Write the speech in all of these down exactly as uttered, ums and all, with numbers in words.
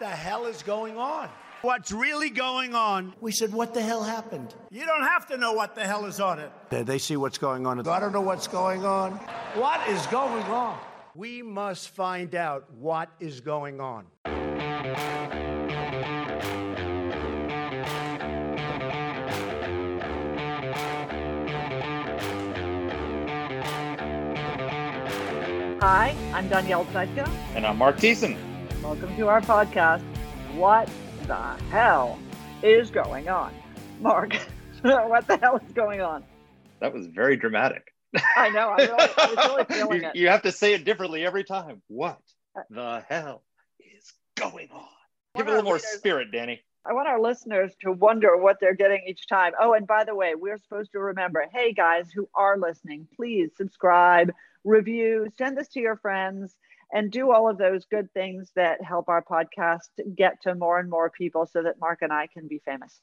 what the hell is going on? What's really going on? We said, what the hell happened? You don't have to know what the hell is on it. They see what's going on. I don't know what's going on. What is going on? We must find out what is going on. Hi, I'm Danielle Pletka. And I'm Mark Thiessen. Welcome to our podcast, What the Hell is Going On? Mark, what the hell is going on? That was very dramatic. I know, I was really, I was really feeling you, it. You have to say it differently every time. What the hell is going on? Give it a little more leaders, spirit, Danny. I want our listeners to wonder what they're getting each time. Oh, and by the way, we're supposed to remember, hey guys who are listening, please subscribe, review, send this to your friends, and do all of those good things that help our podcast get to more and more people so that Mark and I can be famous.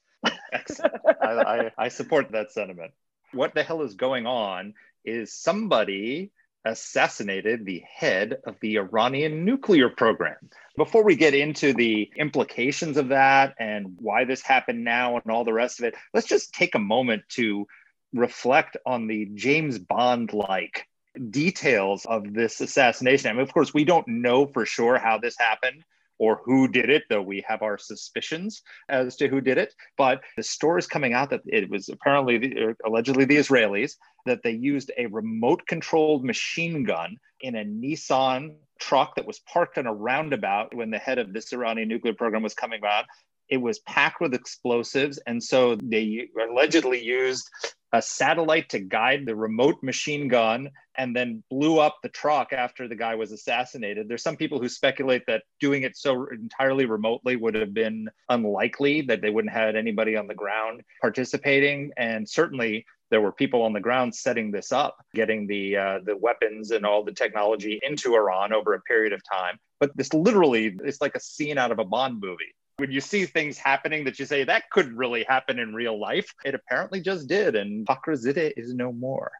Excellent. I, I, I support that sentiment. What the hell is going on is somebody assassinated the head of the Iranian nuclear program. Before we get into the implications of that and why this happened now and all the rest of it, let's just take a moment to reflect on the James Bond-like details of this assassination. I mean, of course, we don't know for sure how this happened or who did it, though we have our suspicions as to who did it. But the story is coming out that it was apparently, the, allegedly the Israelis, that they used a remote-controlled machine gun in a Nissan truck that was parked on a roundabout when the head of this Iranian nuclear program was coming out. It was packed with explosives, and so they allegedly used a satellite to guide the remote machine gun and then blew up the truck after the guy was assassinated. There's some people who speculate that doing it so entirely remotely would have been unlikely, that they wouldn't have had anybody on the ground participating. And certainly there were people on the ground setting this up, getting the uh, the weapons and all the technology into Iran over a period of time. But this literally, it's like a scene out of a Bond movie. When you see things happening that you say, that could really happen in real life, it apparently just did. And Fakhrizadeh is no more.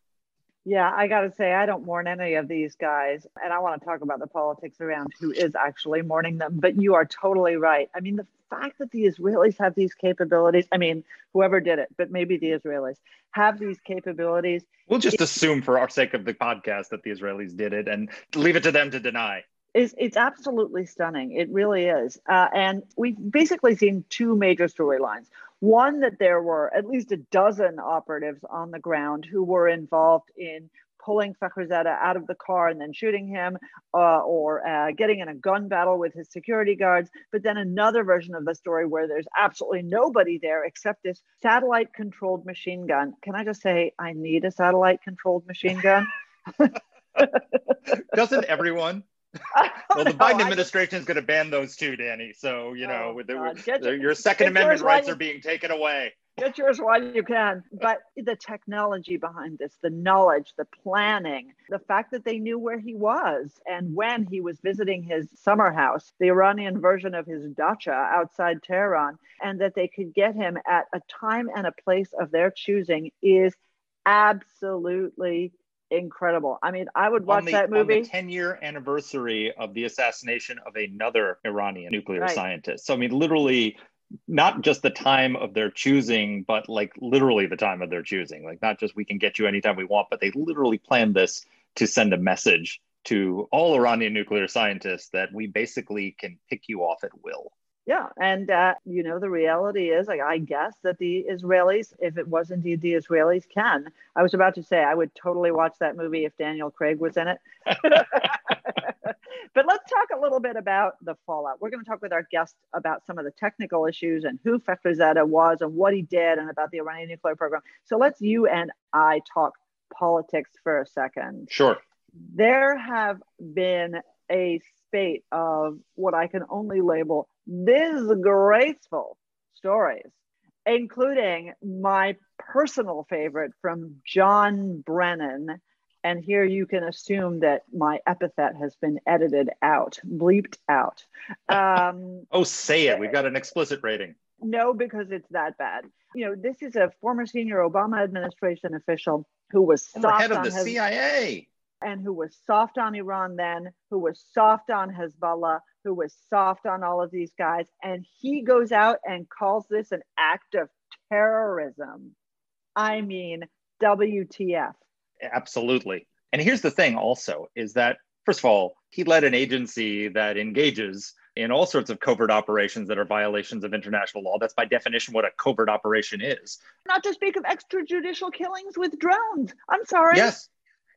Yeah, I got to say, I don't mourn any of these guys. And I want to talk about the politics around who is actually mourning them. But you are totally right. I mean, the fact that the Israelis have these capabilities, I mean, whoever did it, but maybe the Israelis have these capabilities. We'll just it, assume for our sake of the podcast that the Israelis did it and leave it to them to deny. It's, it's absolutely stunning. It really is. Uh, and we've basically seen two major storylines. One, that there were at least a dozen operatives on the ground who were involved in pulling Fakhrizadeh out of the car and then shooting him uh, or uh, getting in a gun battle with his security guards. But then another version of the story where there's absolutely nobody there except this satellite controlled machine gun. Can I just say, I need a satellite controlled machine gun? Doesn't everyone? Well, the know. Biden administration is going to ban those too, Danny. So, you know, oh, with the, get, your Second Amendment rights you, are being taken away. Get yours while you can. But the technology behind this, the knowledge, the planning, the fact that they knew where he was and when he was visiting his summer house, the Iranian version of his dacha outside Tehran, and that they could get him at a time and a place of their choosing is absolutely incredible. I mean, I would watch on the, that movie. On the ten-year anniversary of the assassination of another Iranian nuclear right. scientist. So, I mean, literally, not just the time of their choosing, but like literally the time of their choosing. Like, not just we can get you anytime we want, but they literally planned this to send a message to all Iranian nuclear scientists that we basically can pick you off at will. Yeah. And, uh, you know, the reality is, like, I guess that the Israelis, if it was indeed the Israelis, can. I was about to say I would totally watch that movie if Daniel Craig was in it. But let's talk a little bit about the fallout. We're going to talk with our guest about some of the technical issues and who Fakhrizadeh was and what he did and about the Iranian nuclear program. So let's you and I talk politics for a second. Sure. There have been a spate of what I can only label disgraceful stories, including my personal favorite from John Brennan. And here you can assume that my epithet has been edited out, bleeped out. Um, oh, say it. We've got an explicit rating. No, because it's that bad. You know, this is a former senior Obama administration official who was stopped on his- head of the C I A. and who was soft on Iran then, who was soft on Hezbollah, who was soft on all of these guys. And he goes out and calls this an act of terrorism. I mean, W T F. Absolutely. And here's the thing also, is that, first of all, he led an agency that engages in all sorts of covert operations that are violations of international law. That's by definition what a covert operation is. Not to speak of extrajudicial killings with drones. I'm sorry. Yes.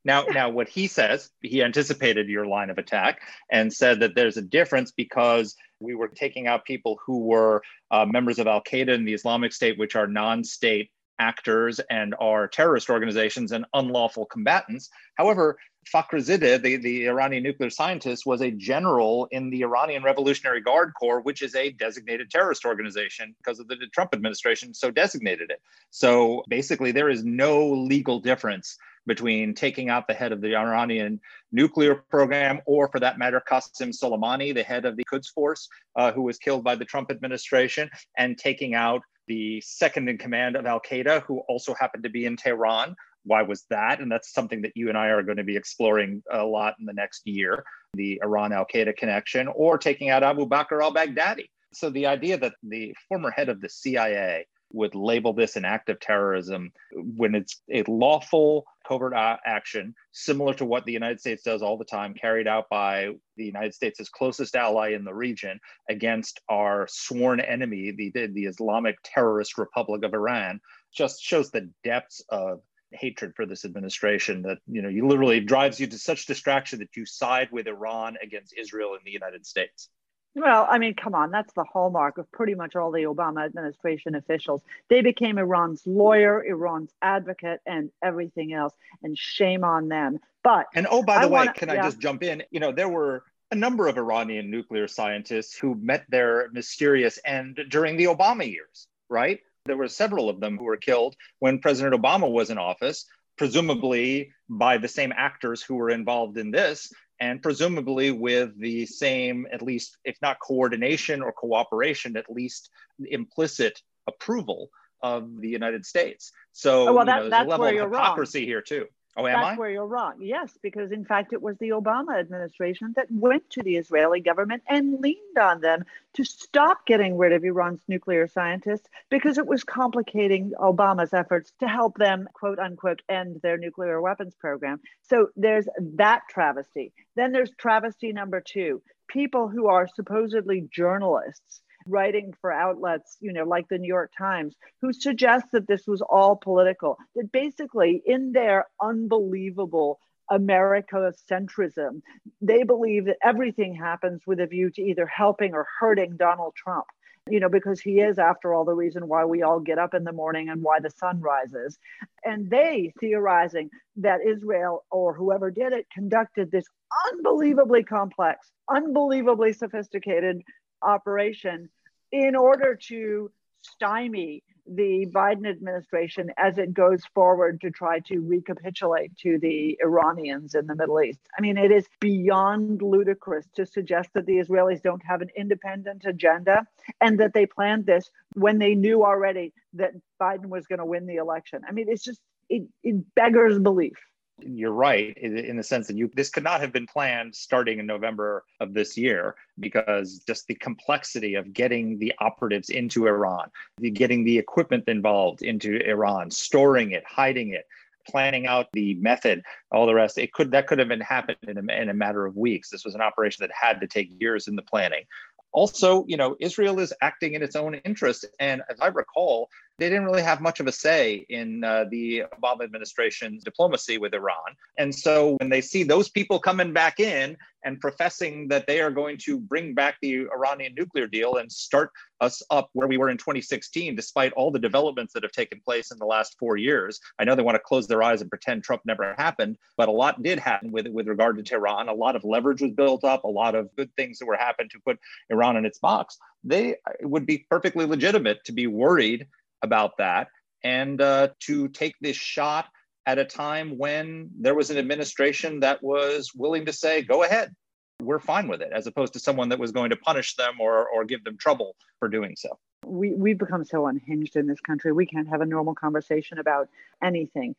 Now, now, what he says, he anticipated your line of attack and said that there's a difference because we were taking out people who were uh, members of Al-Qaeda and the Islamic State, which are non-state actors and are terrorist organizations and unlawful combatants. However, Fakhrizadeh, the, the Iranian nuclear scientist, was a general in the Iranian Revolutionary Guard Corps, which is a designated terrorist organization because of the Trump administration, so designated it. So basically, there is no legal difference between taking out the head of the Iranian nuclear program, or for that matter, Qasem Soleimani, the head of the Quds Force, uh, who was killed by the Trump administration, and taking out the second in command of Al-Qaeda, who also happened to be in Tehran. Why was that? And that's something that you and I are going to be exploring a lot in the next year, the Iran-Al-Qaeda connection, or taking out Abu Bakr al-Baghdadi. So the idea that the former head of the C I A would label this an act of terrorism when it's a lawful covert action, similar to what the United States does all the time, carried out by the United States' closest ally in the region against our sworn enemy, the, the Islamic terrorist Republic of Iran, just shows the depths of hatred for this administration that, you know, you literally drives you to such distraction that you side with Iran against Israel and the United States. Well, I mean, come on, that's the hallmark of pretty much all the Obama administration officials. They became Iran's lawyer, Iran's advocate, and everything else, and shame on them. But And oh, by the I way, wanna, can yeah. I just jump in? You know, there were a number of Iranian nuclear scientists who met their mysterious end during the Obama years, right? There were several of them who were killed when President Obama was in office, presumably by the same actors who were involved in this, and presumably with the same, at least, if not coordination or cooperation, at least implicit approval of the United States. So oh, well, that, you know, there's a level of hypocrisy wrong. here too. Oh, am that's I? That's where you're wrong. Yes, because in fact, it was the Obama administration that went to the Israeli government and leaned on them to stop getting rid of Iran's nuclear scientists because it was complicating Obama's efforts to help them, quote unquote, end their nuclear weapons program. So there's that travesty. Then there's travesty number two, people who are supposedly journalists writing for outlets, you know, like the New York Times, who suggest that this was all political, that basically in their unbelievable America-centrism, they believe that everything happens with a view to either helping or hurting Donald Trump, you know, because he is, after all, the reason why we all get up in the morning and why the sun rises. And they theorizing that Israel or whoever did it conducted this unbelievably complex, unbelievably sophisticated operation in order to stymie the Biden administration as it goes forward to try to recapitulate to the Iranians in the Middle East. I mean, it is beyond ludicrous to suggest that the Israelis don't have an independent agenda and that they planned this when they knew already that Biden was going to win the election. I mean, it's just, it, it beggars belief. You're right, in the sense that you this could not have been planned starting in November of this year, because just the complexity of getting the operatives into Iran, the getting the equipment involved into Iran, storing it, hiding it, planning out the method, all the rest, it could that could have been happened in a, in a matter of weeks. This was an operation that had to take years in the planning. Also, you know, Israel is acting in its own interest. And as I recall, they didn't really have much of a say in uh, the Obama administration's diplomacy with Iran. And so when they see those people coming back in and professing that they are going to bring back the Iranian nuclear deal and start us up where we were in twenty sixteen, despite all the developments that have taken place in the last four years, I know they want to close their eyes and pretend Trump never happened, but a lot did happen with, with regard to Tehran. A lot of leverage was built up, a lot of good things that were happened to put Iran in its box. They would be perfectly legitimate to be worried about that and uh, to take this shot at a time when there was an administration that was willing to say, go ahead, we're fine with it, as opposed to someone that was going to punish them or or give them trouble for doing so. We, we've become so unhinged in this country. We can't have a normal conversation about anything.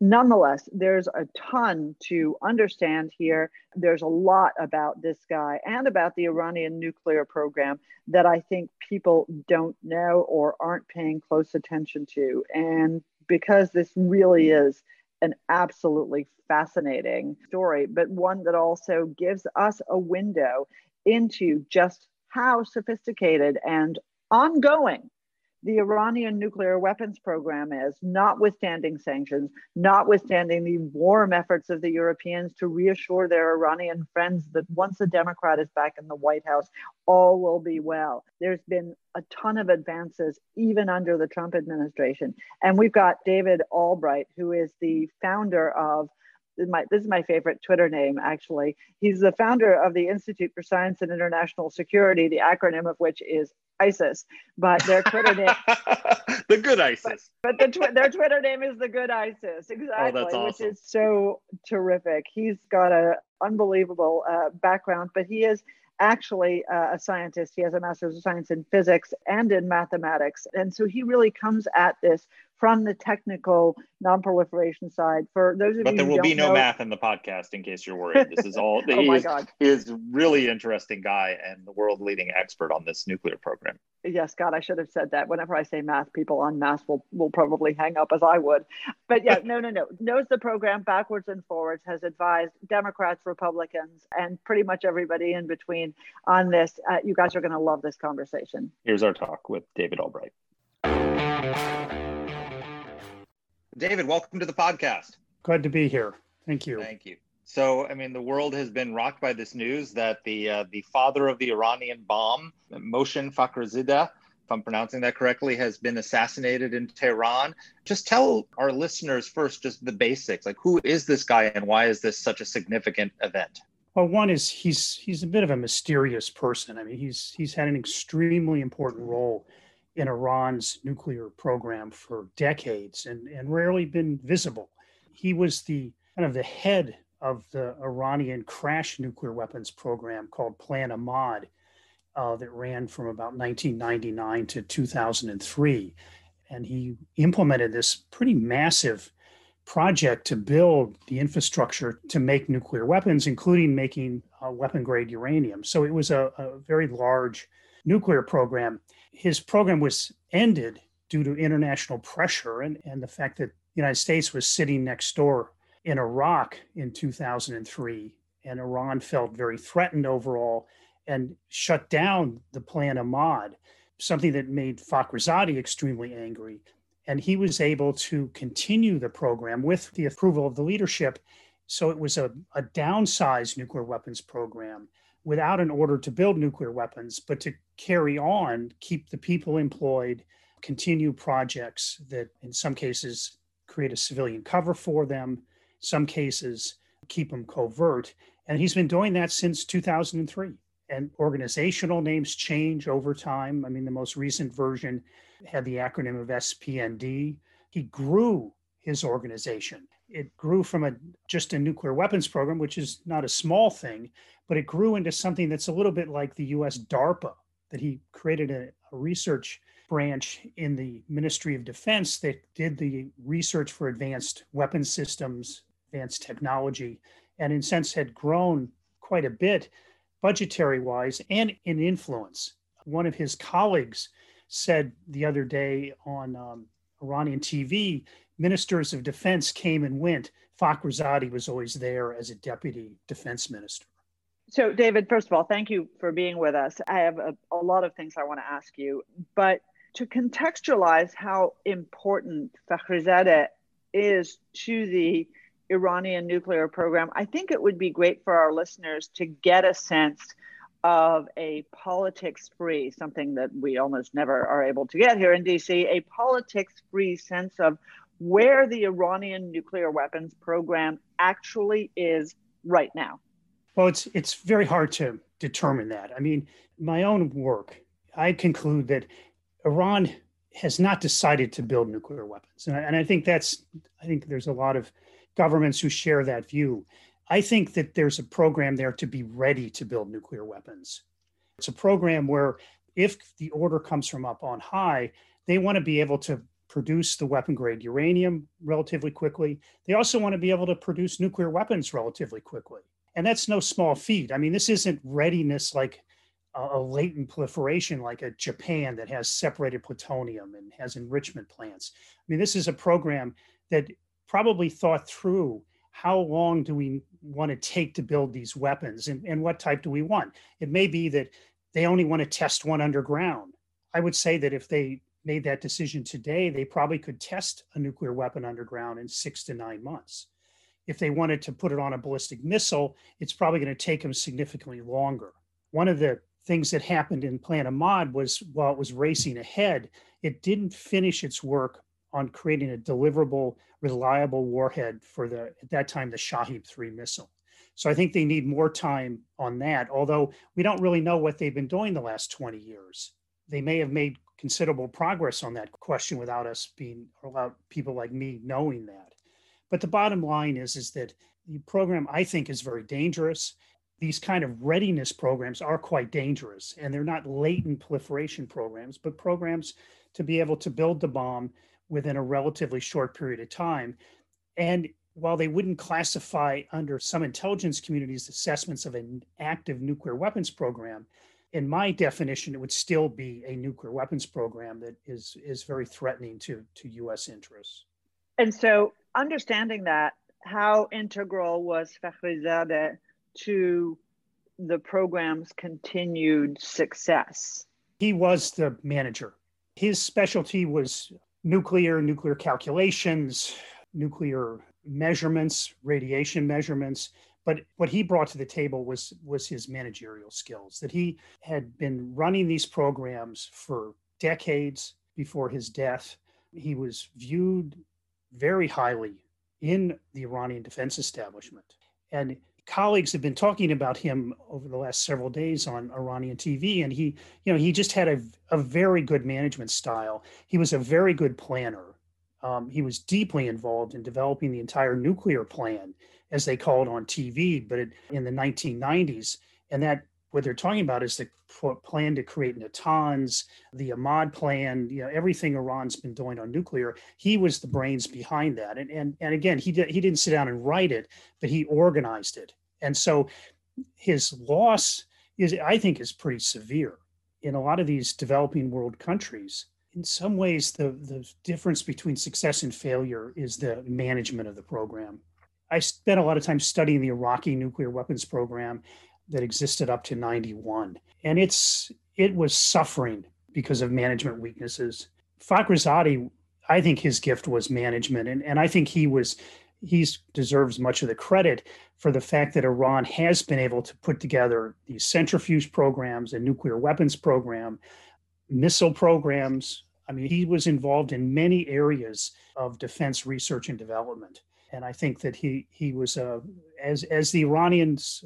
Nonetheless, there's a ton to understand here. There's a lot about this guy and about the Iranian nuclear program that I think people don't know or aren't paying close attention to. And because this really is an absolutely fascinating story, but one that also gives us a window into just how sophisticated and ongoing the Iranian nuclear weapons program is, notwithstanding sanctions, notwithstanding the warm efforts of the Europeans to reassure their Iranian friends that once a Democrat is back in the White House, all will be well. There's been a ton of advances, even under the Trump administration. And we've got David Albright, who is the founder of My, this is my favorite Twitter name, actually. He's the founder of the Institute for Science and International Security, the acronym of which is ISIS. But their Twitter name... The good ISIS. But, but the tw- their Twitter name is the good ISIS, exactly, oh, that's awesome. Which is so terrific. He's got an unbelievable uh, background, but he is actually uh, a scientist. He has a master's of science in physics and in mathematics. And so he really comes at this from the technical non-proliferation side. For those of but you, but there will be no know, math in the podcast, in case you're worried. This is all. oh he my is, God. is really interesting guy and the world-leading expert on this nuclear program. Yes, God, I should have said that. Whenever I say math, people on math will will probably hang up, as I would. But yeah, no, no, no. Knows the program backwards and forwards. Has advised Democrats, Republicans, and pretty much everybody in between on this. Uh, you guys are going to love this conversation. Here's our talk with David Albright. David, welcome to the podcast. Glad to be here. Thank you. Thank you. So, I mean, the world has been rocked by this news that the uh, the father of the Iranian bomb, Mohsen Fakhrizadeh, if I'm pronouncing that correctly, has been assassinated in Tehran. Just tell our listeners first just the basics, like who is this guy and why is this such a significant event? Well, one is he's he's a bit of a mysterious person. I mean, he's he's had an extremely important role in Iran's nuclear program for decades and, and rarely been visible. He was the kind of the head of the Iranian crash nuclear weapons program called Plan Amad uh, that ran from about nineteen ninety-nine to two thousand three. And he implemented this pretty massive project to build the infrastructure to make nuclear weapons, including making uh, weapon-grade uranium. So it was a, a very large nuclear program. His program was ended due to international pressure and, and the fact that the United States was sitting next door in Iraq in two thousand three, and Iran felt very threatened overall and shut down the Plan Amad, something that made Fakhrizadeh extremely angry. And he was able to continue the program with the approval of the leadership. So it was a, a downsized nuclear weapons program without an order to build nuclear weapons, but to carry on, keep the people employed, continue projects that in some cases create a civilian cover for them, some cases keep them covert. And he's been doing that since two thousand three. And organizational names change over time. I mean, the most recent version had the acronym of S P N D. He grew his organization. It grew from a just a nuclear weapons program, which is not a small thing, but it grew into something that's a little bit like the U S DARPA, that he created a, a research branch in the Ministry of Defense that did the research for advanced weapon systems, advanced technology, and in a sense had grown quite a bit budgetary-wise and in influence. One of his colleagues said the other day on um, Iranian T V, ministers of defense came and went. Fakhrizadeh was always there as a deputy defense minister. So, David, first of all, thank you for being with us. I have a, a lot of things I want to ask you, but to contextualize how important Fakhrizadeh is to the Iranian nuclear program, I think it would be great for our listeners to get a sense of a politics-free, something that we almost never are able to get here in D C, a politics-free sense of where the Iranian nuclear weapons program actually is right now. Well, it's it's very hard to determine that. I mean, my own work, I conclude that Iran has not decided to build nuclear weapons. And I, and I think that's, I think there's a lot of governments who share that view. I think that there's a program there to be ready to build nuclear weapons. It's a program where if the order comes from up on high, they want to be able to produce the weapon-grade uranium relatively quickly. They also want to be able to produce nuclear weapons relatively quickly. And that's no small feat. I mean, this isn't readiness like a latent proliferation like a Japan that has separated plutonium and has enrichment plants. I mean, this is a program that probably thought through how long do we want to take to build these weapons and, and what type do we want? It may be that they only want to test one underground. I would say that if they made that decision today, they probably could test a nuclear weapon underground in six to nine months. If they wanted to put it on a ballistic missile, it's probably going to take them significantly longer. One of the things that happened in Plan Amad was while it was racing ahead, it didn't finish its work on creating a deliverable, reliable warhead for the, at that time, the Shahib three missile. So I think they need more time on that, although we don't really know what they've been doing the last twenty years. They may have made considerable progress on that question without us being, or without people like me knowing that. But the bottom line is, is that the program, I think, is very dangerous. These kind of readiness programs are quite dangerous, and they're not latent proliferation programs, but programs to be able to build the bomb within a relatively short period of time. And while they wouldn't classify under some intelligence communities assessments of an active nuclear weapons program, in my definition, it would still be a nuclear weapons program that is, is very threatening to, to U S interests. And so understanding that, how integral was Fakhrizadeh to the program's continued success? He was the manager. His specialty was nuclear, nuclear calculations, nuclear measurements, radiation measurements. But what he brought to the table was, was his managerial skills, that he had been running these programs for decades before his death. He was viewed very highly in the Iranian defense establishment. And colleagues have been talking about him over the last several days on Iranian T V, and he, you know, he just had a, a very good management style. He was a very good planner. Um, he was deeply involved in developing the entire nuclear plan, as they call it on T V, but it, in the nineteen nineties. And that, what they're talking about is the plan to create Natanz, the Amad plan, you know, everything Iran's been doing on nuclear. He was the brains behind that. And and, and again, he, did, he didn't sit down and write it, but he organized it. And so his loss is, I think, is pretty severe in a lot of these developing world countries. In some ways, the, the difference between success and failure is the management of the program. I spent a lot of time studying the Iraqi nuclear weapons program that existed up to ninety-one. And it's it was suffering because of management weaknesses. Fakhrizadeh, I think his gift was management. And, and I think he was he's deserves much of the credit for the fact that Iran has been able to put together these centrifuge programs, a nuclear weapons program, missile programs. I mean, he was involved in many areas of defense research and development. And I think that he he was, uh, as, as the Iranians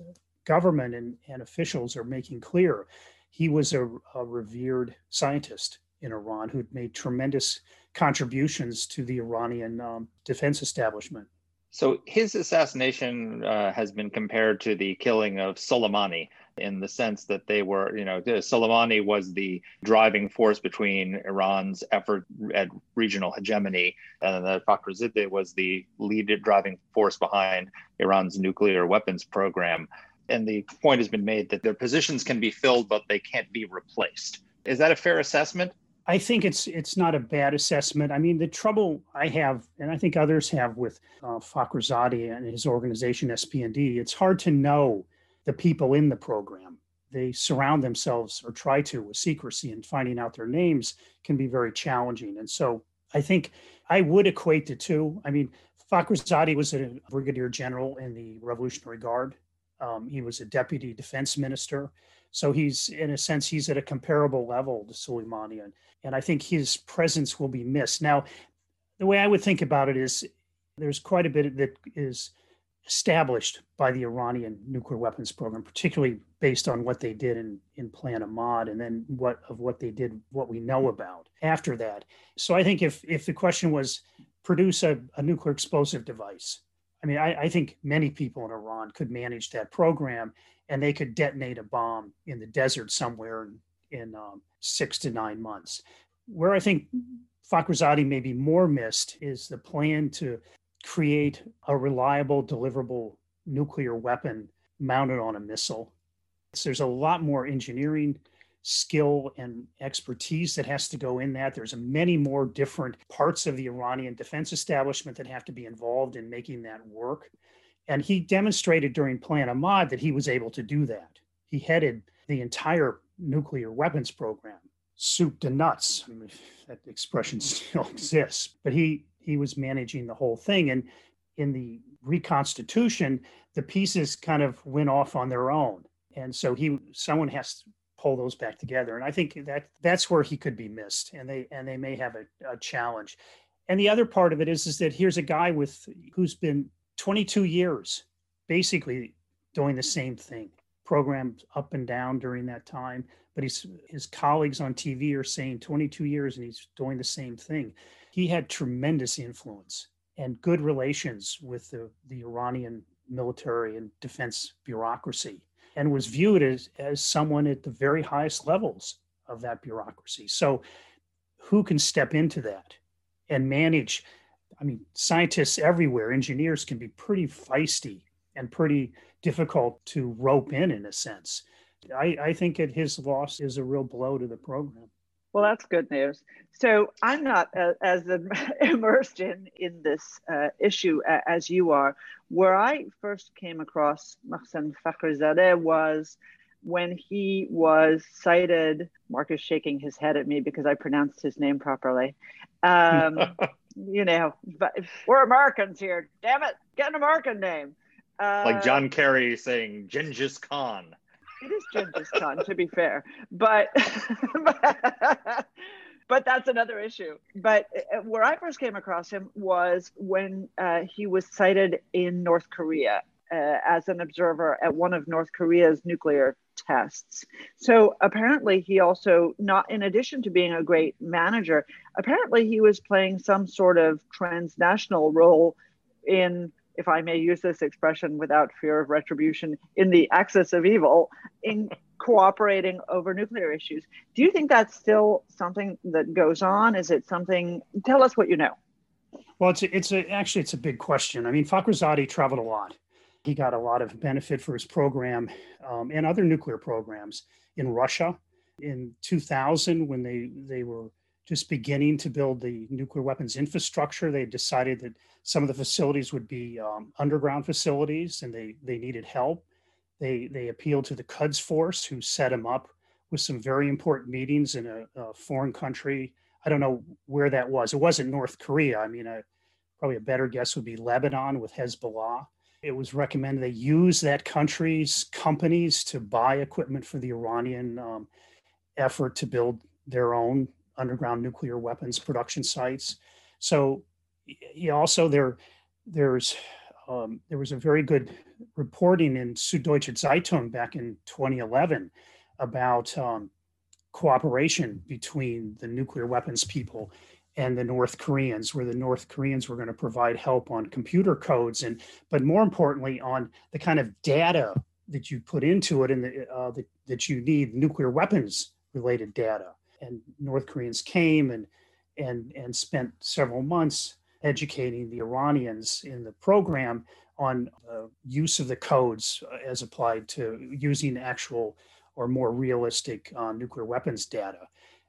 government and, and officials are making clear, he was a, a revered scientist in Iran who'd made tremendous contributions to the Iranian um, defense establishment. So his assassination uh, has been compared to the killing of Soleimani, in the sense that they were, you know, Soleimani was the driving force between Iran's effort at regional hegemony, and that Fakhrizadeh was the lead driving force behind Iran's nuclear weapons program. And the point has been made that their positions can be filled, but they can't be replaced. Is that a fair assessment? I think it's it's not a bad assessment. I mean, the trouble I have, and I think others have, with uh, Fakhrizadeh and his organization, S P N D, it's hard to know the people in the program. They surround themselves, or try to, with secrecy, and finding out their names can be very challenging. And so I think I would equate the two. I mean, Fakhrizadeh was a brigadier general in the Revolutionary Guard. Um, he was a deputy defense minister. So he's, in a sense, he's at a comparable level to Soleimani. And, and I think his presence will be missed. Now, the way I would think about it is there's quite a bit that is established by the Iranian nuclear weapons program, particularly based on what they did in, in Plan Amad, and then what of what they did, what we know about after that. So I think if if the question was produce a, a nuclear explosive device, I mean, I, I think many people in Iran could manage that program, and they could detonate a bomb in the desert somewhere in, in um, six to nine months. Where I think Fakhrizadeh may be more missed is the plan to create a reliable, deliverable nuclear weapon mounted on a missile. So there's a lot more engineering skill and expertise that has to go in that. There's many more different parts of the Iranian defense establishment that have to be involved in making that work. And he demonstrated during Plan Amad that he was able to do that. He headed the entire nuclear weapons program, soup to nuts. I mean, that expression still exists, but he he was managing the whole thing. And in the reconstitution, the pieces kind of went off on their own. And so he someone has to pull those back together. And I think that that's where he could be missed. And they and they may have a, a challenge. And the other part of it is, is that here's a guy with who's been twenty-two years basically doing the same thing, programmed up and down during that time. But he's, his colleagues on T V are saying twenty-two years and he's doing the same thing. He had tremendous influence and good relations with the, the Iranian military and defense bureaucracy, and was viewed as, as someone at the very highest levels of that bureaucracy. So who can step into that and manage? I mean, scientists everywhere, engineers can be pretty feisty and pretty difficult to rope in, in a sense. I, I think that his loss is a real blow to the program. Well, that's good news. So I'm not uh, as immersed in, in this uh, issue uh, as you are. Where I first came across Mohsen Fakhrizadeh was when he was cited. Mark is shaking his head at me because I pronounced his name properly. Um, you know, but we're Americans here. Damn it, get an American name. Uh, like John Kerry saying Genghis Khan. It is Genghis Khan, to be fair, but, but but that's another issue. But where I first came across him was when uh, he was cited in North Korea uh, as an observer at one of North Korea's nuclear tests. So apparently he also, not in addition to being a great manager, apparently he was playing some sort of transnational role in, if I may use this expression without fear of retribution, in the axis of evil, in cooperating over nuclear issues. Do you think that's still something that goes on? Is it something? Tell us what you know. Well, it's a, it's a, actually, it's a big question. I mean, Fakhrizadeh traveled a lot. He got a lot of benefit for his program um, and other nuclear programs in Russia. In two thousand, when they, they were just beginning to build the nuclear weapons infrastructure, they decided that some of the facilities would be um, underground facilities, and they they needed help. They they appealed to the Quds Force, who set him up with some very important meetings in a, a foreign country. I don't know where that was. It wasn't North Korea. I mean, a, probably a better guess would be Lebanon with Hezbollah. It was recommended they use that country's companies to buy equipment for the Iranian um, effort to build their own underground nuclear weapons production sites. So he also there, there's um, there was a very good reporting in Süddeutsche Zeitung back in twenty eleven about um, cooperation between the nuclear weapons people and the North Koreans, where the North Koreans were going to provide help on computer codes and, but more importantly, on the kind of data that you put into it and the, uh, the, that you need nuclear weapons related data. And North Koreans came and and and spent several months educating the Iranians in the program on uh, use of the codes as applied to using actual or more realistic uh, nuclear weapons data.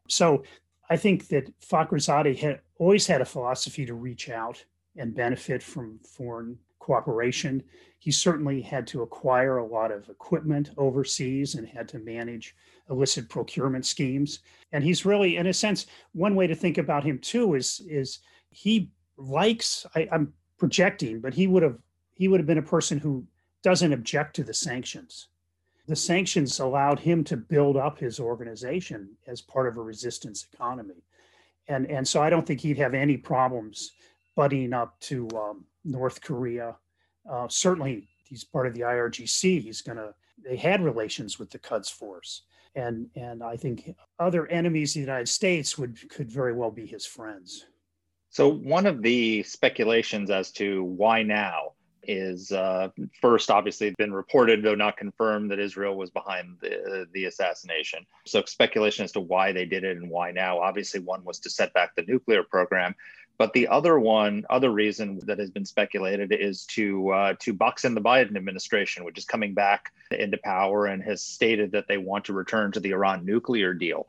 So I think that Fakhrizadeh had always had a philosophy to reach out and benefit from foreign cooperation. He certainly had to acquire a lot of equipment overseas and had to manage illicit procurement schemes. And he's really, in a sense, one way to think about him too is, is he likes, I, I'm projecting, but he would have he would have been a person who doesn't object to the sanctions. The sanctions allowed him to build up his organization as part of a resistance economy. And, and so I don't think he'd have any problems buddying up to um, North Korea. Uh, certainly, he's part of the I R G C. He's gonna. They had relations with the Quds Force, and and I think other enemies of the United States would could very well be his friends. So one of the speculations as to why now is uh, first, obviously, been reported, though not confirmed, that Israel was behind the, the assassination. So speculation as to why they did it and why now. Obviously, one was to set back the nuclear program. But the other one, other reason that has been speculated is to uh, to box in the Biden administration, which is coming back into power and has stated that they want to return to the Iran nuclear deal.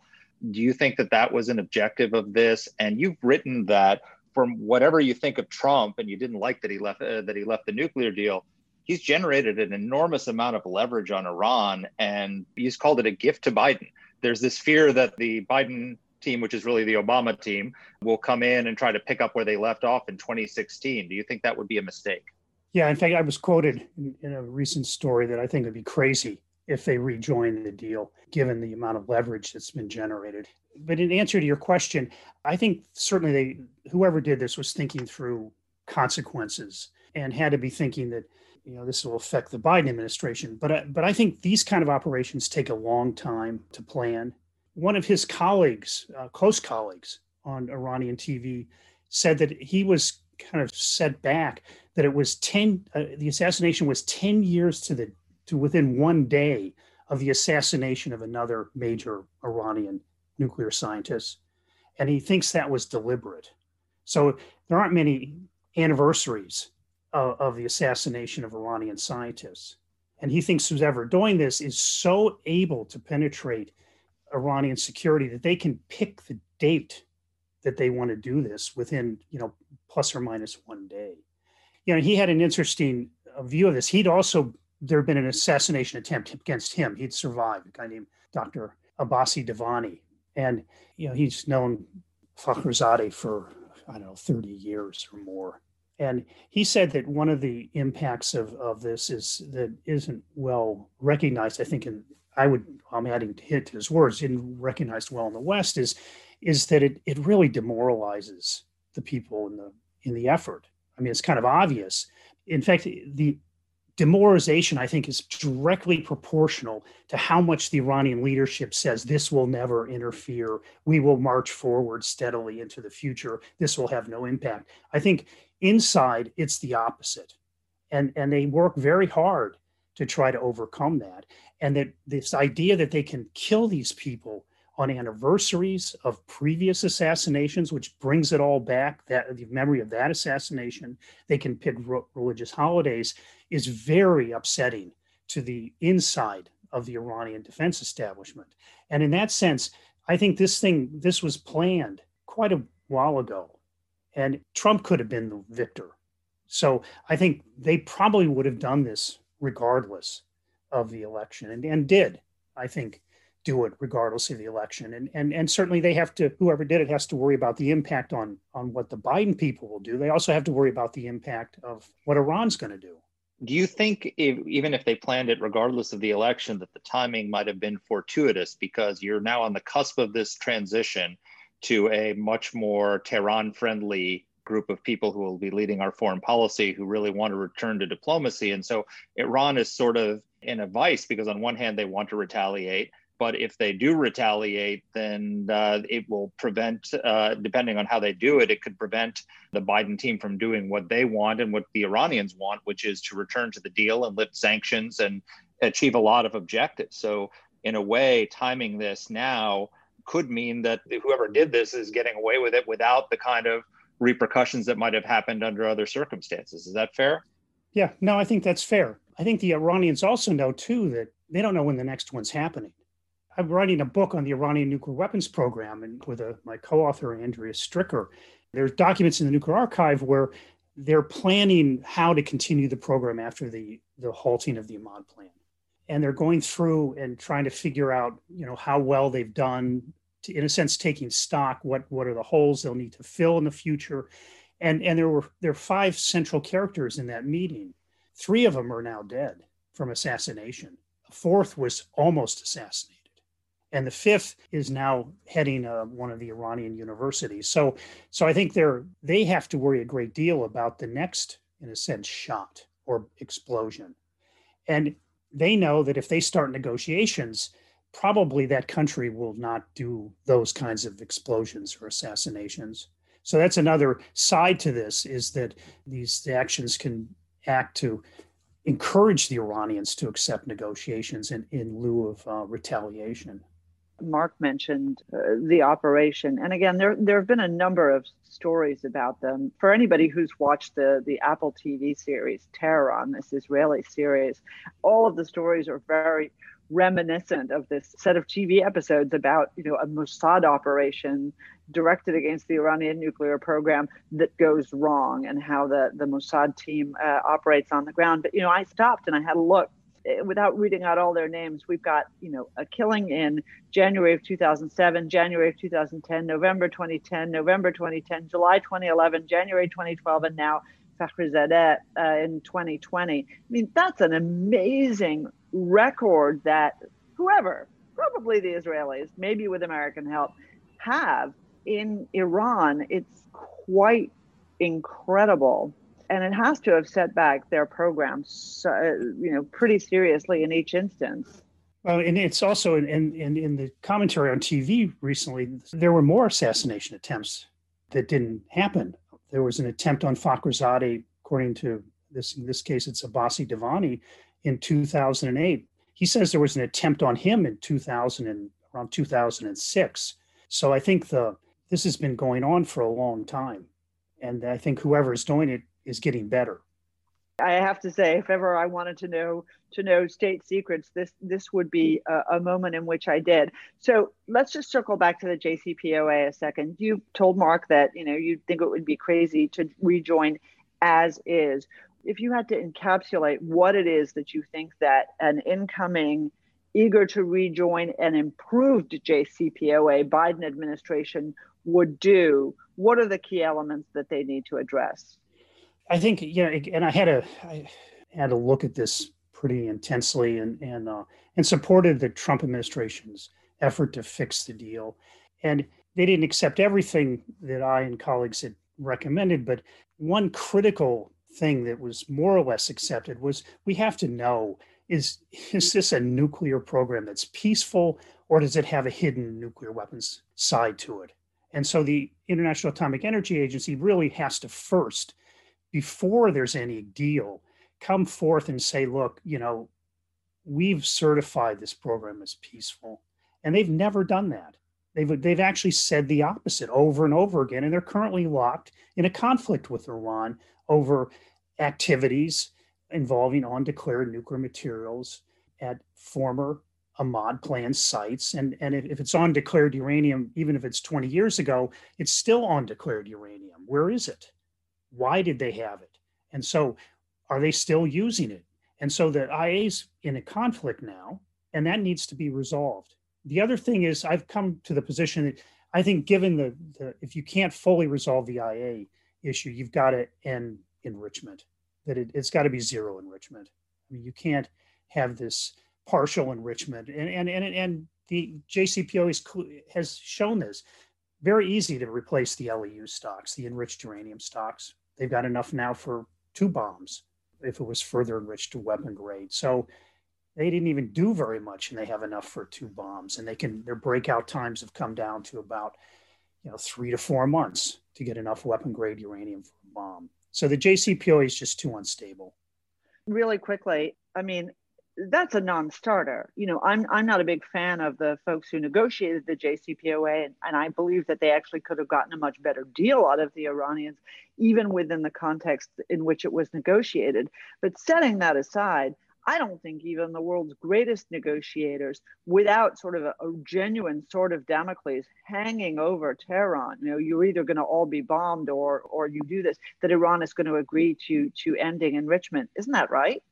Do you think that that was an objective of this? And you've written that from whatever you think of Trump, and you didn't like that he left uh, that he left the nuclear deal, he's generated an enormous amount of leverage on Iran, and he's called it a gift to Biden. There's this fear that the Biden team, which is really the Obama team, will come in and try to pick up where they left off in twenty sixteen. Do you think that would be a mistake? Yeah, in fact, I was quoted in, in a recent story that I think would be crazy if they rejoin the deal, given the amount of leverage that's been generated. But in answer to your question, I think certainly they, whoever did this was thinking through consequences and had to be thinking that, you know, this will affect the Biden administration. But I, but I think these kind of operations take a long time to plan. One of his colleagues, uh, close colleagues on Iranian T V, said that he was kind of set back, that it was ten, uh, the assassination was ten years to the to within one day of the assassination of another major Iranian nuclear scientist. And he thinks that was deliberate. So there aren't many anniversaries of, of the assassination of Iranian scientists. And he thinks who's ever doing this is so able to penetrate Iranian security that they can pick the date that they want to do this within, you know, plus or minus one day. You know, he had an interesting view of this. He'd also, there had been an assassination attempt against him. He'd survived, a guy named Doctor Abbasi-Davani. And, you know, he's known Fakhrizadeh for, I don't know, thirty years or more. And he said that one of the impacts of, of this is that isn't well recognized, I think, in I would, I'm adding to hit his words, didn't recognize well in the West is, is that it it really demoralizes the people in the in the effort. I mean, it's kind of obvious. In fact, the demoralization, I think, is directly proportional to how much the Iranian leadership says this will never interfere. We will march forward steadily into the future. This will have no impact. I think inside it's the opposite. And, and they work very hard to try to overcome that. And that this idea that they can kill these people on anniversaries of previous assassinations, which brings it all back, that the memory of that assassination, they can pick ro- religious holidays, is very upsetting to the inside of the Iranian defense establishment. And in that sense, I think this thing, this was planned quite a while ago, and Trump could have been the victor. So I think they probably would have done this regardless of the election, and, and did, I think, do it regardless of the election. And, and and certainly they have to, whoever did it has to worry about the impact on, on what the Biden people will do. They also have to worry about the impact of what Iran's going to do. Do you think, if, even if they planned it regardless of the election, that the timing might have been fortuitous because you're now on the cusp of this transition to a much more Tehran-friendly group of people who will be leading our foreign policy, who really want to return to diplomacy? And so Iran is sort of in a vice because on one hand, they want to retaliate. But if they do retaliate, then uh, it will prevent, uh, depending on how they do it, it could prevent the Biden team from doing what they want and what the Iranians want, which is to return to the deal and lift sanctions and achieve a lot of objectives. So in a way, timing this now could mean that whoever did this is getting away with it without the kind of repercussions that might have happened under other circumstances. Is that fair? Yeah, no, I think that's fair. I think the Iranians also know, too, that they don't know when the next one's happening. I'm writing a book on the Iranian nuclear weapons program, and with a, my co-author, Andrea Stricker. There's documents in the nuclear archive where they're planning how to continue the program after the, the halting of the Amad plan. And they're going through and trying to figure out, you know, how well they've done, to, in a sense, taking stock, what, what are the holes they'll need to fill in the future. And, and there were there are five central characters in that meeting. Three of them are now dead from assassination. A fourth was almost assassinated. And the fifth is now heading uh, one of the Iranian universities. So so I think they're they have to worry a great deal about the next, in a sense, shot or explosion. And they know that if they start negotiations, probably that country will not do those kinds of explosions or assassinations. So that's another side to this, is that these actions can act to encourage the Iranians to accept negotiations in, in lieu of uh, retaliation. Mark mentioned uh, the operation. And again, there, there have been a number of stories about them. For anybody who's watched the, the Apple T V series, Tehran, this Israeli series, all of the stories are very reminiscent of this set of T V episodes about, you know, a Mossad operation directed against the Iranian nuclear program that goes wrong and how the, the Mossad team uh, operates on the ground. But, you know, I stopped and I had a look. Without reading out all their names, we've got, you know, a killing in January of two thousand seven, January of two thousand ten, November twenty ten, November twenty ten, July twenty eleven, January twenty twelve, and now Fakhrizadeh uh, in twenty twenty. I mean, that's an amazing record that whoever, probably the Israelis, maybe with American help, have in Iran. It's quite incredible. And it has to have set back their programs, uh, you know, pretty seriously in each instance. Well, and it's also in, in in the commentary on T V recently, there were more assassination attempts that didn't happen. There was an attempt on Fakhrizadeh, according to this, in this case, it's Abbasi-Davani, in two thousand eight. He says there was an attempt on him in two thousand, around two thousand six. So I think the this has been going on for a long time. And I think whoever is doing it is getting better. I have to say, if ever I wanted to know to know state secrets, this this would be a, a moment in which I did. So let's just circle back to the J C P O A a second. You told Mark that, you know, you think it would be crazy to rejoin as is. If you had to encapsulate what it is that you think that an incoming, eager to rejoin an improved J C P O A Biden administration would do, what are the key elements that they need to address? I think, you know, and I had a I had a look at this pretty intensely and and uh, and supported the Trump administration's effort to fix the deal. And they didn't accept everything that I and colleagues had recommended, but one critical thing that was more or less accepted was we have to know, is is this a nuclear program that's peaceful, or does it have a hidden nuclear weapons side to it? And so the International Atomic Energy Agency really has to first, before there's any deal, come forth and say, look, you know, we've certified this program as peaceful. And they've never done that. They've, they've actually said the opposite over and over again. And they're currently locked in a conflict with Iran over activities involving undeclared nuclear materials at former Amad Plan sites. And, and if it's undeclared uranium, even if it's twenty years ago, it's still undeclared uranium. Where is it? Why did they have it? And so are they still using it? And so the I A's in a conflict now, and that needs to be resolved. The other thing is, I've come to the position that I think, given the, the if you can't fully resolve the I A E A issue, you've got to end enrichment, that it, it's got to be zero enrichment. I mean, you can't have this partial enrichment. And, and, and, and the J C P O A has shown this. Very easy to replace the L E U stocks, the enriched uranium stocks. They've got enough now for two bombs if it was further enriched to weapon grade. So they didn't even do very much, and they have enough for two bombs. And they can, their breakout times have come down to about, you know, three to four months to get enough weapon grade uranium for a bomb. So the J C P O A is just too unstable. Really quickly, I mean, that's a non-starter. You know, I'm I'm not a big fan of the folks who negotiated the J C P O A, and, and I believe that they actually could have gotten a much better deal out of the Iranians, even within the context in which it was negotiated. But setting that aside, I don't think even the world's greatest negotiators, without sort of a, a genuine sort of Damocles hanging over Tehran, you know, you're either going to all be bombed or or you do this, that Iran is going to agree to to ending enrichment. Isn't that right?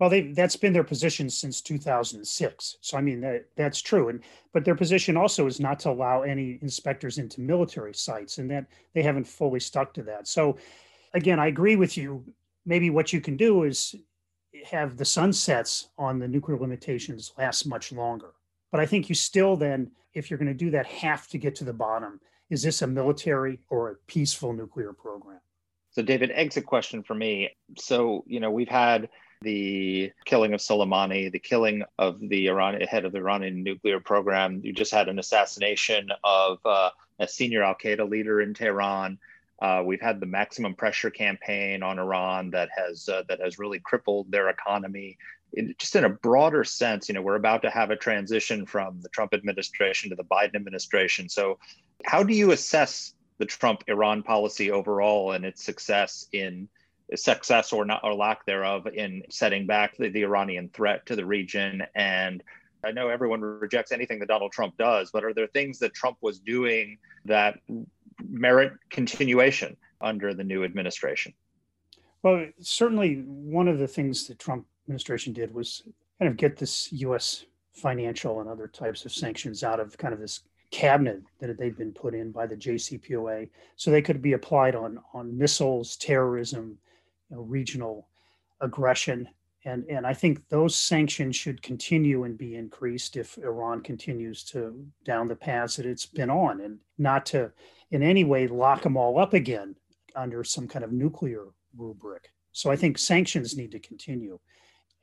Well, that's been their position since two thousand six. So, I mean, that, that's true. And but their position also is not to allow any inspectors into military sites, and that they haven't fully stuck to that. So, again, I agree with you. Maybe what you can do is have the sunsets on the nuclear limitations last much longer. But I think you still then, if you're going to do that, have to get to the bottom. Is this a military or a peaceful nuclear program? So, David, exit question for me. So, you know, we've had the killing of Soleimani, the killing of the Iran, head of the Iranian nuclear program. You just had an assassination of uh, a senior al-Qaeda leader in Tehran. Uh, we've had the maximum pressure campaign on Iran that has uh, that has really crippled their economy. It, just in a broader sense, you know, we're about to have a transition from the Trump administration to the Biden administration. So how do you assess the Trump-Iran policy overall and its success in success or not or lack thereof in setting back the, the Iranian threat to the region? And I know everyone rejects anything that Donald Trump does, but are there things that Trump was doing that merit continuation under the new administration? Well, certainly one of the things the Trump administration did was kind of get this U S financial and other types of sanctions out of kind of this cabinet that they've been put in by the J C P O A, so they could be applied on on missiles, terrorism, you know, regional aggression. And, and I think those sanctions should continue and be increased if Iran continues to down the paths that it's been on, and not to in any way lock them all up again under some kind of nuclear rubric. So I think sanctions need to continue.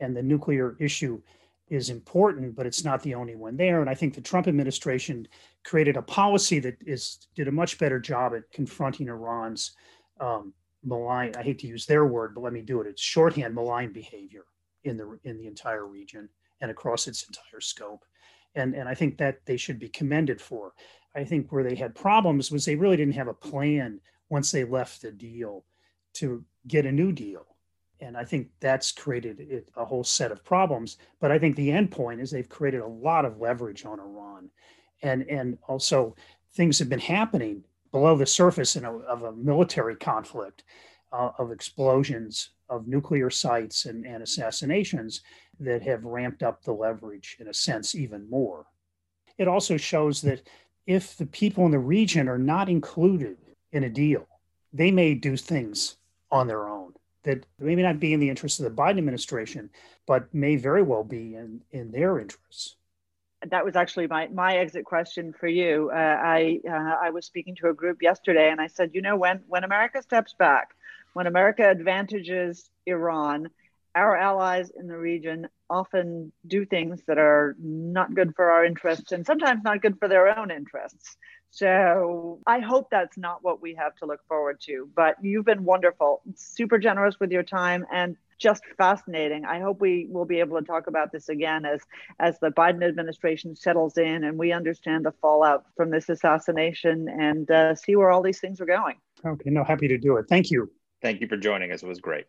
And the nuclear issue is important, but it's not the only one there. And I think the Trump administration created a policy that is did a much better job at confronting Iran's um, malign, I hate to use their word, but let me do it. It's shorthand malign behavior in the in the entire region and across its entire scope. And, and I think that they should be commended for. I think where they had problems was they really didn't have a plan once they left the deal to get a new deal. And I think that's created a whole set of problems. But I think the end point is they've created a lot of leverage on Iran. And, and also things have been happening below the surface in a, of a military conflict, uh, of explosions, of nuclear sites and, and assassinations that have ramped up the leverage in a sense even more. It also shows that if the people in the region are not included in a deal, they may do things on their own that may not be in the interest of the Biden administration, but may very well be in, in their interests. That was actually my, my exit question for you. Uh, I uh, I was speaking to a group yesterday and I said, you know, when, when America steps back, when America advantages Iran, our allies in the region often do things that are not good for our interests and sometimes not good for their own interests. So I hope that's not what we have to look forward to. But you've been wonderful, super generous with your time, and just fascinating. I hope we will be able to talk about this again as, as the Biden administration settles in and we understand the fallout from this assassination and uh, see where all these things are going. Okay, no, happy to do it. Thank you. Thank you for joining us. It was great.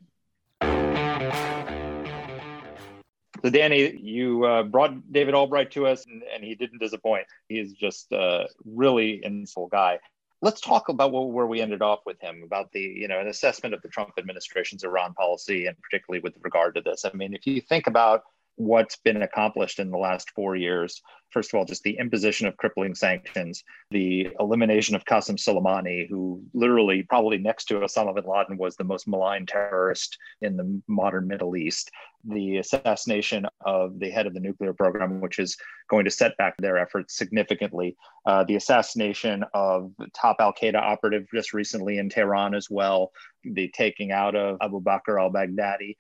So, Danny, you uh, brought David Albright to us, and, and he didn't disappoint. He is just a really insightful guy. Let's talk about what, where we ended off with him, about the, you know, an assessment of the Trump administration's Iran policy, and particularly with regard to this. I mean, if you think about what's been accomplished in the last four years, first of all, just the imposition of crippling sanctions, the elimination of Qasem Soleimani, who literally probably next to Osama bin Laden was the most malign terrorist in the modern Middle East, the assassination of the head of the nuclear program, which is going to set back their efforts significantly, uh, the assassination of top al-Qaeda operative just recently in Tehran as well, the taking out of Abu Bakr al-Baghdadi,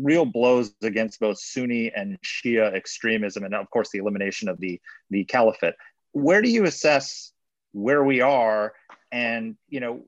real blows against both Sunni and Shia extremism, and of course the elimination of the, the caliphate. Where do you assess where we are? And, you know,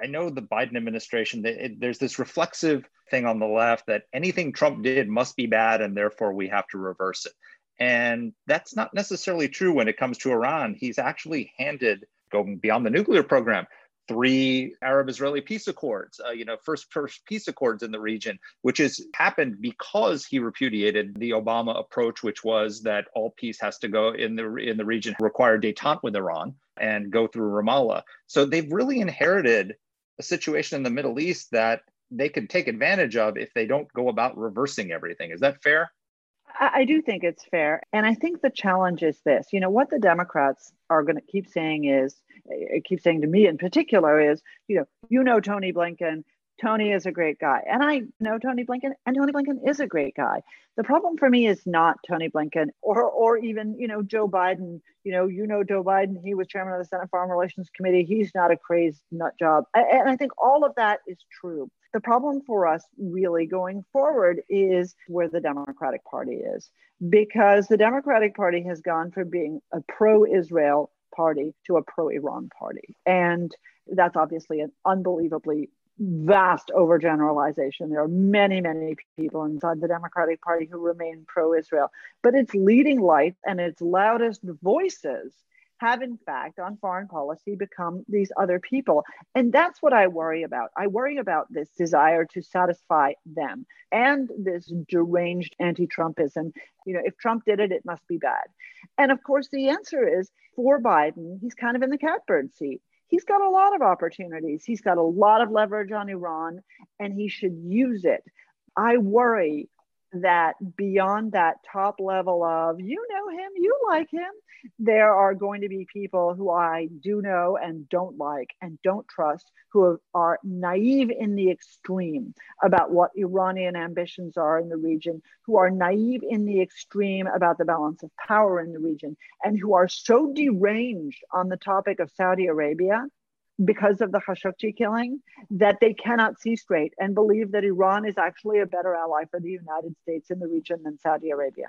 I know the Biden administration, they, it, there's this reflexive thing on the left that anything Trump did must be bad and therefore we have to reverse it. And that's not necessarily true when it comes to Iran. He's actually handed, going beyond the nuclear program, three Arab-Israeli peace accords, uh, you know, first, first peace accords in the region, which has happened because he repudiated the Obama approach, which was that all peace has to go in the in the region, require détente with Iran and go through Ramallah. So they've really inherited a situation in the Middle East that they could take advantage of if they don't go about reversing everything. Is that fair? I do think it's fair. And I think the challenge is this, you know, what the Democrats are going to keep saying is, keep saying to me in particular is, you know, you know, Tony Blinken, Tony is a great guy. And I know Tony Blinken, and Tony Blinken is a great guy. The problem for me is not Tony Blinken or or even, you know, Joe Biden, you know, you know, Joe Biden, he was chairman of the Senate Foreign Relations Committee. He's not a crazed nut job. And I think all of that is true. The problem for us really going forward is where the Democratic Party is, because the Democratic Party has gone from being a pro-Israel party to a pro-Iran party. And that's obviously an unbelievably vast overgeneralization. There are many, many people inside the Democratic Party who remain pro-Israel, but its leading lights and its loudest voices have in fact on foreign policy become these other people. And that's what I worry about. I worry about this desire to satisfy them and this deranged anti-Trumpism. You know, if Trump did it, it must be bad. And of course, the answer is for Biden, he's kind of in the catbird seat. He's got a lot of opportunities. He's got a lot of leverage on Iran, and he should use it. I worry that beyond that top level of, you know him, you like him, there are going to be people who I do know and don't like and don't trust, who are naive in the extreme about what Iranian ambitions are in the region, who are naive in the extreme about the balance of power in the region, and who are so deranged on the topic of Saudi Arabia because of the Khashoggi killing, that they cannot see straight and believe that Iran is actually a better ally for the United States in the region than Saudi Arabia.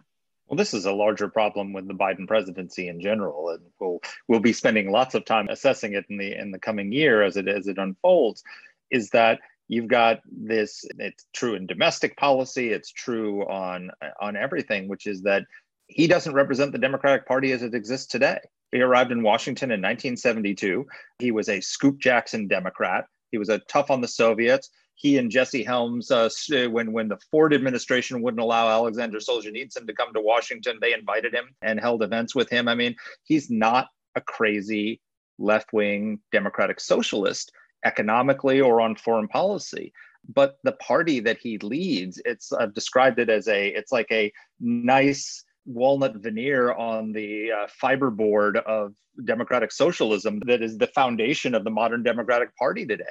Well, this is a larger problem with the Biden presidency in general, and we'll we'll be spending lots of time assessing it in the in the coming year as it as it unfolds. Is that you've got this? It's true in domestic policy. It's true on on everything, which is that he doesn't represent the Democratic Party as it exists today. He arrived in Washington in nineteen seventy-two. He was a Scoop Jackson Democrat. He was a tough on the Soviets. He and Jesse Helms, uh, when, when the Ford administration wouldn't allow Alexander Solzhenitsyn to come to Washington, they invited him and held events with him. I mean, he's not a crazy left-wing democratic socialist economically or on foreign policy. But the party that he leads, it's I've described it as a, it's like a nice walnut veneer on the uh, fiberboard of democratic socialism that is the foundation of the modern Democratic Party today.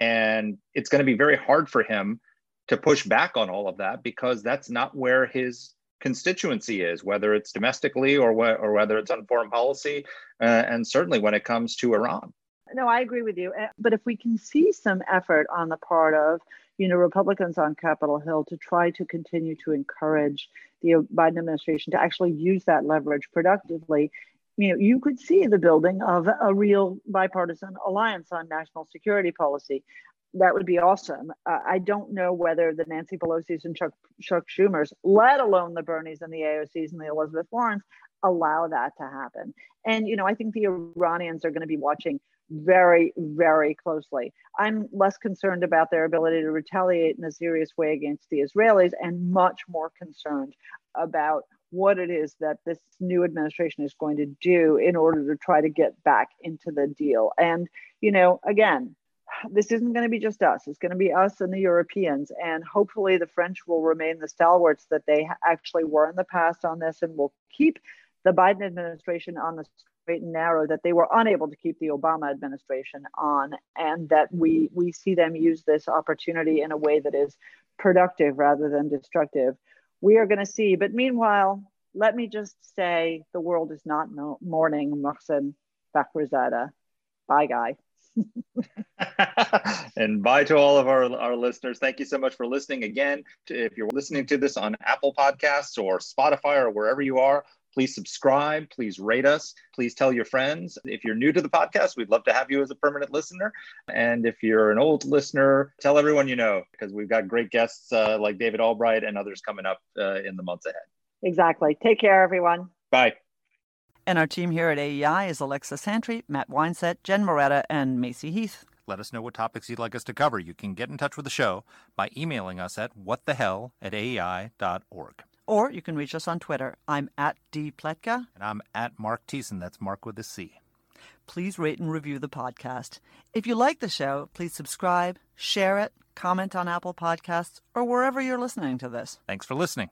And it's going to be very hard for him to push back on all of that, because that's not where his constituency is, whether it's domestically or, wh- or whether it's on foreign policy, uh, and certainly when it comes to Iran. No, I agree with you. But if we can see some effort on the part of, you know, Republicans on Capitol Hill to try to continue to encourage the Biden administration to actually use that leverage productively, you know, you could see the building of a real bipartisan alliance on national security policy. That would be awesome. Uh, I don't know whether the Nancy Pelosi's and Chuck, Chuck Schumer's, let alone the Bernies and the A O C's and the Elizabeth Warrens, allow that to happen. And, you know, I think the Iranians are going to be watching very, very closely. I'm less concerned about their ability to retaliate in a serious way against the Israelis, and much more concerned about what it is that this new administration is going to do in order to try to get back into the deal. And, you know, again, this isn't going to be just us. It's going to be us and the Europeans. And hopefully the French will remain the stalwarts that they actually were in the past on this, and will keep the Biden administration on the straight and narrow that they were unable to keep the Obama administration on, and that we we see them use this opportunity in a way that is productive rather than destructive. We are going to see. But meanwhile, let me just say the world is not no- mourning Mohsen Fakhrizadeh. Bye, guy. And bye to all of our, our listeners. Thank you so much for listening. Again, if you're listening to this on Apple Podcasts or Spotify or wherever you are, please subscribe, please rate us, please tell your friends. If you're new to the podcast, we'd love to have you as a permanent listener. And if you're an old listener, tell everyone you know, because we've got great guests uh, like David Albright and others coming up uh, in the months ahead. Exactly. Take care, everyone. Bye. And our team here at A E I is Alexa Santry, Matt Winesett, Jen Moretta, and Macy Heath. Let us know what topics you'd like us to cover. You can get in touch with the show by emailing us at whatthehell at A E I dot org. Or you can reach us on Twitter. I'm at D. Pletka. And I'm at Mark Thiessen. That's Mark with a C. Please rate and review the podcast. If you like the show, please subscribe, share it, comment on Apple Podcasts, or wherever you're listening to this. Thanks for listening.